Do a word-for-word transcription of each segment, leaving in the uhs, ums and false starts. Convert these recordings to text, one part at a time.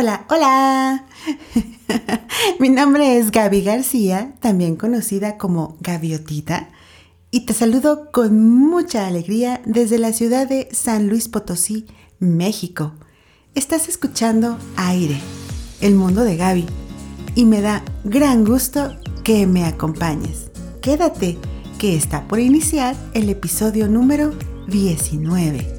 Hola, hola. Mi nombre es Gaby García, también conocida como Gaviotita, y te saludo con mucha alegría desde la ciudad de San Luis Potosí, México. Estás escuchando Aire, el mundo de Gaby, y me da gran gusto que me acompañes. Quédate, que está por iniciar el episodio número diecinueve.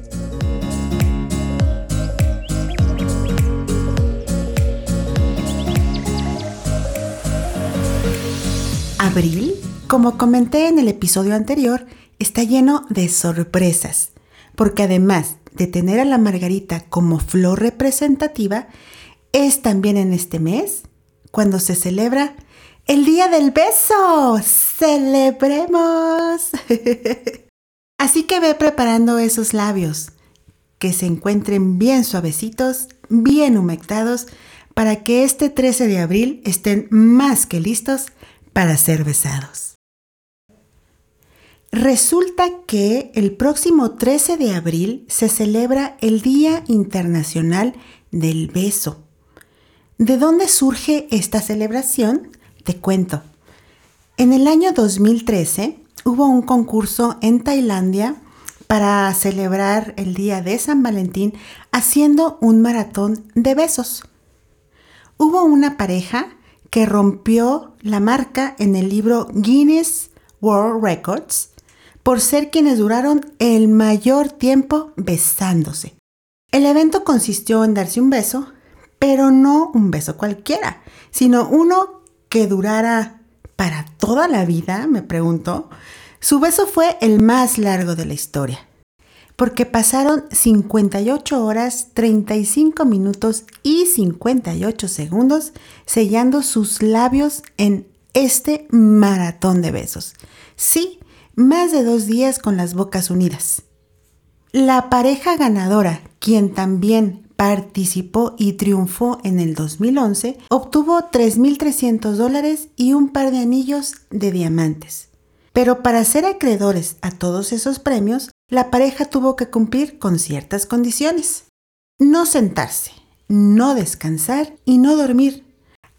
Abril, como comenté en el episodio anterior, está lleno de sorpresas, porque además de tener a la margarita como flor representativa, es también en este mes cuando se celebra el Día del Beso. ¡Celebremos! Así que ve preparando esos labios, que se encuentren bien suavecitos, bien humectados, para que este trece de abril estén más que listos para ser besados. Resulta que el próximo trece de abril se celebra el Día Internacional del Beso. ¿De dónde surge esta celebración? Te cuento. En el año dos mil trece hubo un concurso en Tailandia para celebrar el Día de San Valentín haciendo un maratón de besos. Hubo una pareja que rompió la marca en el libro Guinness World Records por ser quienes duraron el mayor tiempo besándose. El evento consistió en darse un beso, pero no un beso cualquiera, sino uno que durara para toda la vida, me pregunto. Su beso fue el más largo de la historia, porque pasaron cincuenta y ocho horas, treinta y cinco minutos y cincuenta y ocho segundos sellando sus labios en este maratón de besos. Sí, más de dos días con las bocas unidas. La pareja ganadora, quien también participó y triunfó en el dos mil once, obtuvo tres mil trescientos dólares y un par de anillos de diamantes. Pero para ser acreedores a todos esos premios, la pareja tuvo que cumplir con ciertas condiciones: no sentarse, no descansar y no dormir.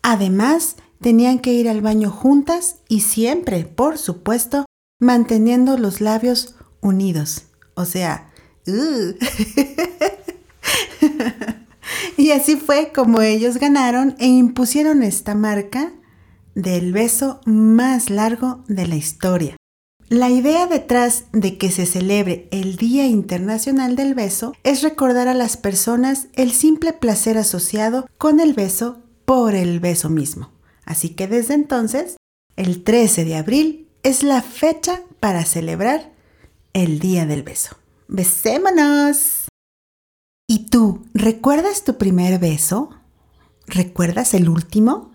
Además, tenían que ir al baño juntas y siempre, por supuesto, manteniendo los labios unidos. O sea, uh. Y así fue como ellos ganaron e impusieron esta marca del beso más largo de la historia. La idea detrás de que se celebre el Día Internacional del Beso es recordar a las personas el simple placer asociado con el beso por el beso mismo. Así que desde entonces, el trece de abril es la fecha para celebrar el Día del Beso. ¡Besémonos! ¿Y tú, recuerdas tu primer beso? ¿Recuerdas el último?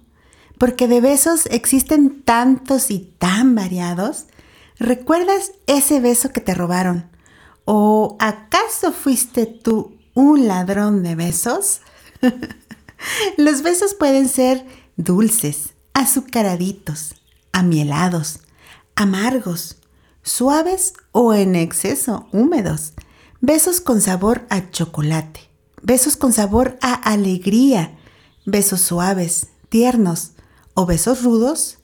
Porque de besos existen tantos y tan variados. ¿Recuerdas ese beso que te robaron? ¿O acaso fuiste tú un ladrón de besos? Los besos pueden ser dulces, azucaraditos, amielados, amargos, suaves o en exceso húmedos. Besos con sabor a chocolate, besos con sabor a alegría, besos suaves, tiernos o besos rudos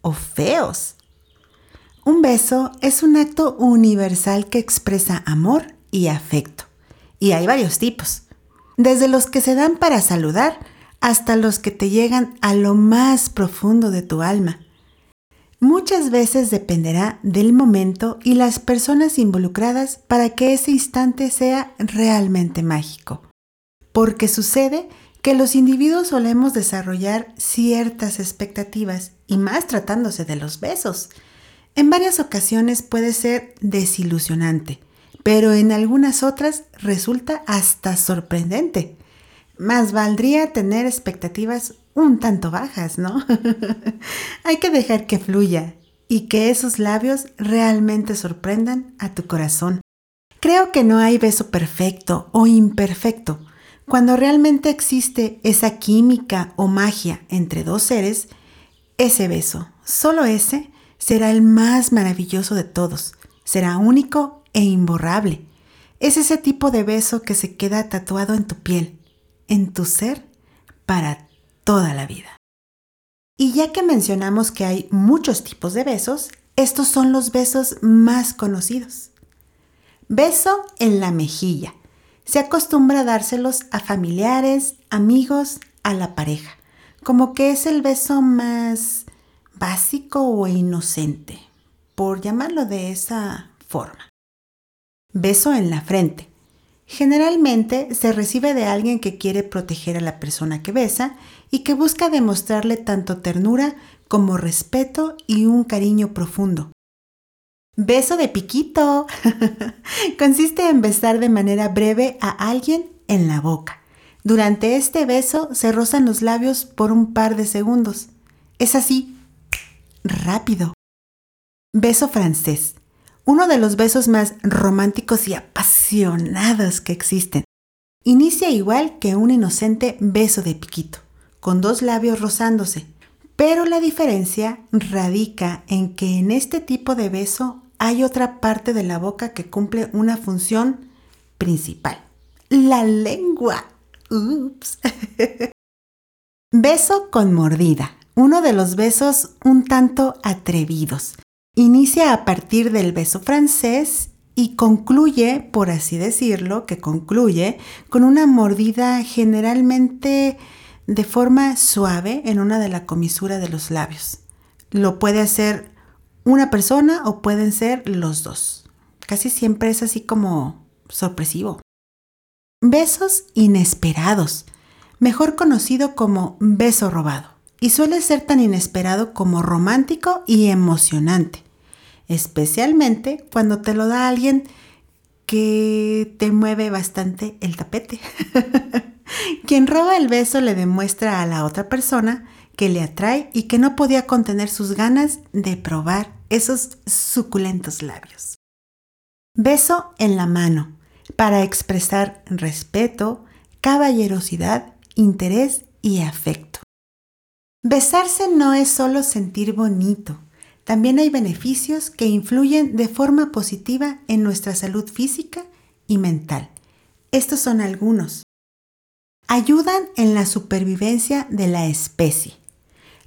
o feos. Un beso es un acto universal que expresa amor y afecto. Y hay varios tipos, desde los que se dan para saludar hasta los que te llegan a lo más profundo de tu alma. Muchas veces dependerá del momento y las personas involucradas para que ese instante sea realmente mágico. Porque sucede que los individuos solemos desarrollar ciertas expectativas, y más tratándose de los besos. En varias ocasiones puede ser desilusionante, pero en algunas otras resulta hasta sorprendente. Más valdría tener expectativas un tanto bajas, ¿no? Hay que dejar que fluya y que esos labios realmente sorprendan a tu corazón. Creo que no hay beso perfecto o imperfecto. Cuando realmente existe esa química o magia entre dos seres, ese beso, solo ese, será el más maravilloso de todos. Será único e imborrable. Es ese tipo de beso que se queda tatuado en tu piel, en tu ser, para toda la vida. Y ya que mencionamos que hay muchos tipos de besos, estos son los besos más conocidos. Beso en la mejilla. Se acostumbra a dárselos a familiares, amigos, a la pareja. Como que es el beso más básico o inocente, por llamarlo de esa forma. Beso en la frente. Generalmente se recibe de alguien que quiere proteger a la persona que besa y que busca demostrarle tanto ternura como respeto y un cariño profundo. Beso de piquito. Consiste en besar de manera breve a alguien en la boca. Durante este beso se rozan los labios por un par de segundos. Es así, rápido. Beso francés. Uno de los besos más románticos y apasionados que existen. Inicia igual que un inocente beso de piquito, con dos labios rozándose, pero la diferencia radica en que en este tipo de beso hay otra parte de la boca que cumple una función principal: la lengua. Ups. Beso con mordida. Uno de los besos un tanto atrevidos. Inicia a partir del beso francés y concluye, por así decirlo, que concluye con una mordida generalmente de forma suave en una de la comisura de los labios. Lo puede hacer una persona o pueden ser los dos. Casi siempre es así como sorpresivo. Besos inesperados, mejor conocido como beso robado, y suele ser tan inesperado como romántico y emocionante. Especialmente cuando te lo da alguien que te mueve bastante el tapete. Quien roba el beso le demuestra a la otra persona que le atrae y que no podía contener sus ganas de probar esos suculentos labios. Beso en la mano para expresar respeto, caballerosidad, interés y afecto. Besarse no es solo sentir bonito. También hay beneficios que influyen de forma positiva en nuestra salud física y mental. Estos son algunos. Ayudan en la supervivencia de la especie.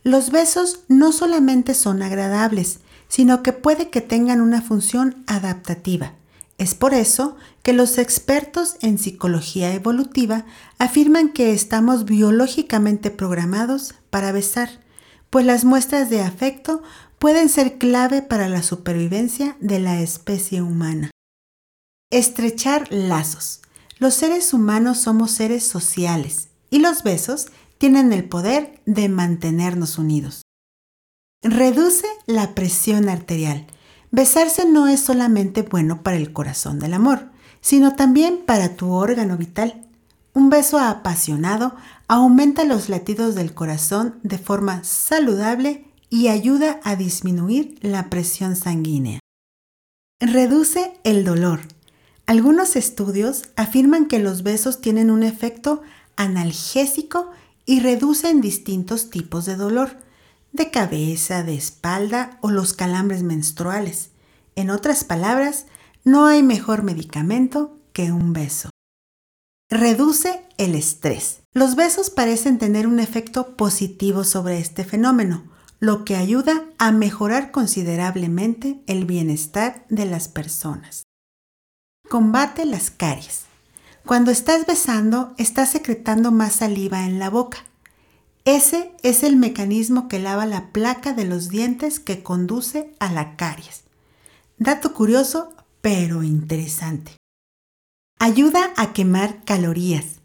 Los besos no solamente son agradables, sino que puede que tengan una función adaptativa. Es por eso que los expertos en psicología evolutiva afirman que estamos biológicamente programados para besar, pues las muestras de afecto pueden ser clave para la supervivencia de la especie humana. Estrechar lazos. Los seres humanos somos seres sociales y los besos tienen el poder de mantenernos unidos. Reduce la presión arterial. Besarse no es solamente bueno para el corazón del amor, sino también para tu órgano vital. Un beso apasionado aumenta los latidos del corazón de forma saludable y ayuda a disminuir la presión sanguínea. Reduce el dolor. Algunos estudios afirman que los besos tienen un efecto analgésico y reducen distintos tipos de dolor, de cabeza, de espalda o los calambres menstruales. En otras palabras, no hay mejor medicamento que un beso. Reduce el estrés. Los besos parecen tener un efecto positivo sobre este fenómeno, lo que ayuda a mejorar considerablemente el bienestar de las personas. Combate las caries. Cuando estás besando, estás secretando más saliva en la boca. Ese es el mecanismo que lava la placa de los dientes que conduce a la caries. Dato curioso, pero interesante. Ayuda a quemar calorías.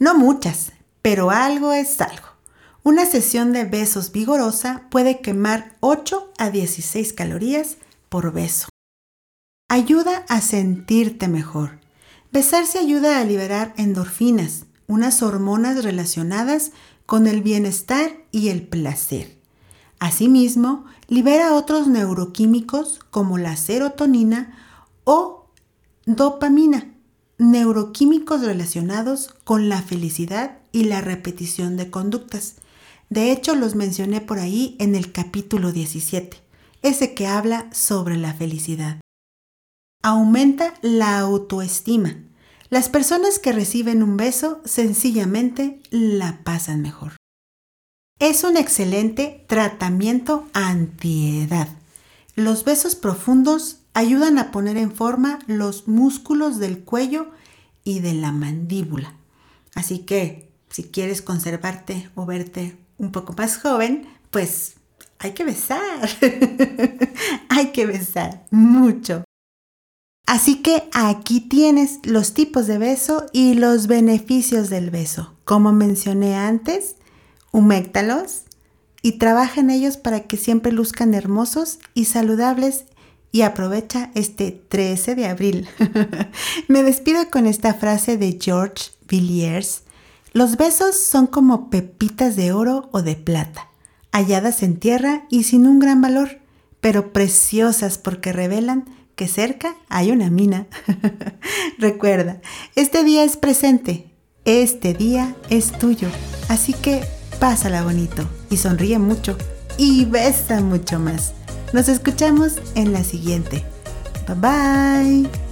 No muchas, pero algo es algo. Una sesión de besos vigorosa puede quemar ocho a dieciséis calorías por beso. Ayuda a sentirte mejor. Besarse ayuda a liberar endorfinas, unas hormonas relacionadas con el bienestar y el placer. Asimismo, libera otros neuroquímicos como la serotonina o dopamina, neuroquímicos relacionados con la felicidad y la repetición de conductas. De hecho, los mencioné por ahí en el capítulo diecisiete, ese que habla sobre la felicidad. Aumenta la autoestima. Las personas que reciben un beso sencillamente la pasan mejor. Es un excelente tratamiento antiedad. Los besos profundos ayudan a poner en forma los músculos del cuello y de la mandíbula. Así que si quieres conservarte o verte un poco más joven, pues hay que besar. Hay que besar mucho. Así que aquí tienes los tipos de beso y los beneficios del beso. Como mencioné antes, huméctalos y trabaja en ellos para que siempre luzcan hermosos y saludables. Y aprovecha este trece de abril. Me despido con esta frase de George Villiers. Los besos son como pepitas de oro o de plata, halladas en tierra y sin un gran valor, pero preciosas porque revelan que cerca hay una mina. Recuerda, este día es presente, este día es tuyo, así que pásala bonito y sonríe mucho y besa mucho más. Nos escuchamos en la siguiente. Bye bye.